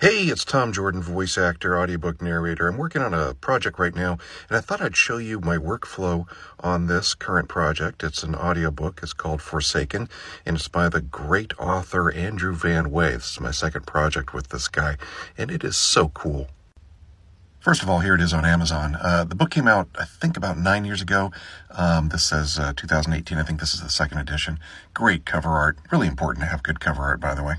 Hey, it's Tom Jordan, voice actor, audiobook narrator. I'm working on a project right now, and I thought I'd show you my workflow on this current project. It's an audiobook. It's called Forsaken, and it's by the great author Andrew Van Wey. This is my second project with this guy, and it is so cool. First of all, here it is on Amazon. The book came out, I think, about 9 years ago. This says 2018. I think this is the second edition. Great cover art. Really important to have good cover art, by the way.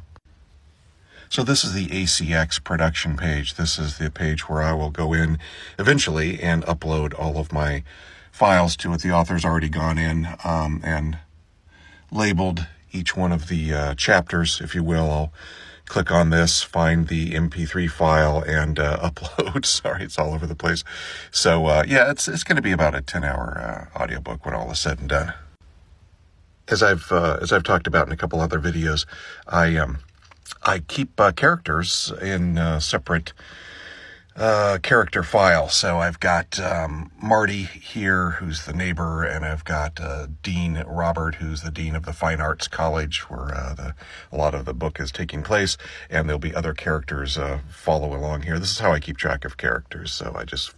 So this is the ACX production page. This is the page where I will go in eventually and upload all of my files to it. The author's already gone in and labeled each one of the chapters, if you will. I'll click on this, find the MP3 file, and upload. Sorry, it's all over the place. So yeah, it's going to be about a 10-hour audiobook when all is said and done. As I've talked about in a couple other videos, I keep characters in separate character files. So I've got Marty here, who's the neighbor, and I've got Dean Robert, who's the dean of the Fine Arts College, where a lot of the book is taking place, and there'll be other characters follow along here. This is how I keep track of characters, so I just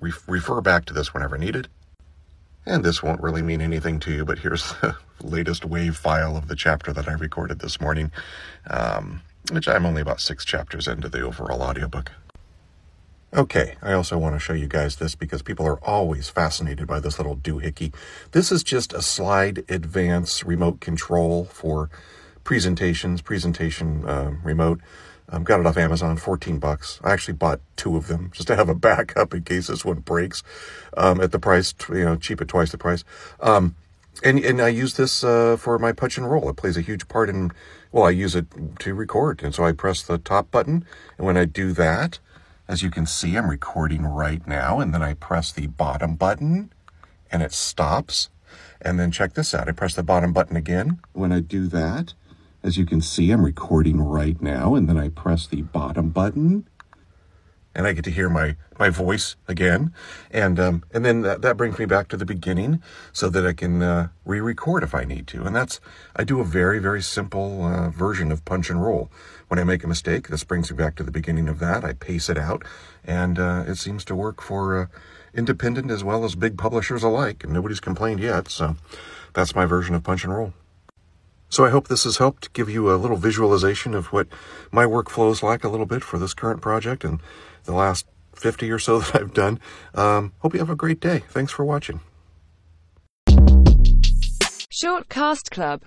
refer back to this whenever needed. And this won't really mean anything to you, but here's the latest wave file of the chapter that I recorded this morning, which I'm only about 6 chapters into the overall audiobook. Okay, I also want to show you guys this because people are always fascinated by this little doohickey. This is just a slide advance remote control for presentations, remote. Got it off Amazon, $14. I actually bought 2 of them just to have a backup in case this one breaks at the price, cheap at twice the price. And I use this for my punch and roll. It plays a huge part in, well, I use it to record. And so I press the top button. And when I do that, as you can see, I'm recording right now. And then I press the bottom button and it stops. And then check this out. I press the bottom button again. When I do that, as you can see, I'm recording right now, and then I press the bottom button, and I get to hear my voice again, and then that brings me back to the beginning so that I can re-record if I need to. And I do a very, very simple version of punch and roll. When I make a mistake, this brings me back to the beginning of that. I pace it out, and it seems to work for independent as well as big publishers alike, and nobody's complained yet, so that's my version of punch and roll. So I hope this has helped give you a little visualization of what my workflow is like a little bit for this current project and the last 50 or so that I've done. Hope you have a great day. Thanks for watching. Shortcast Club.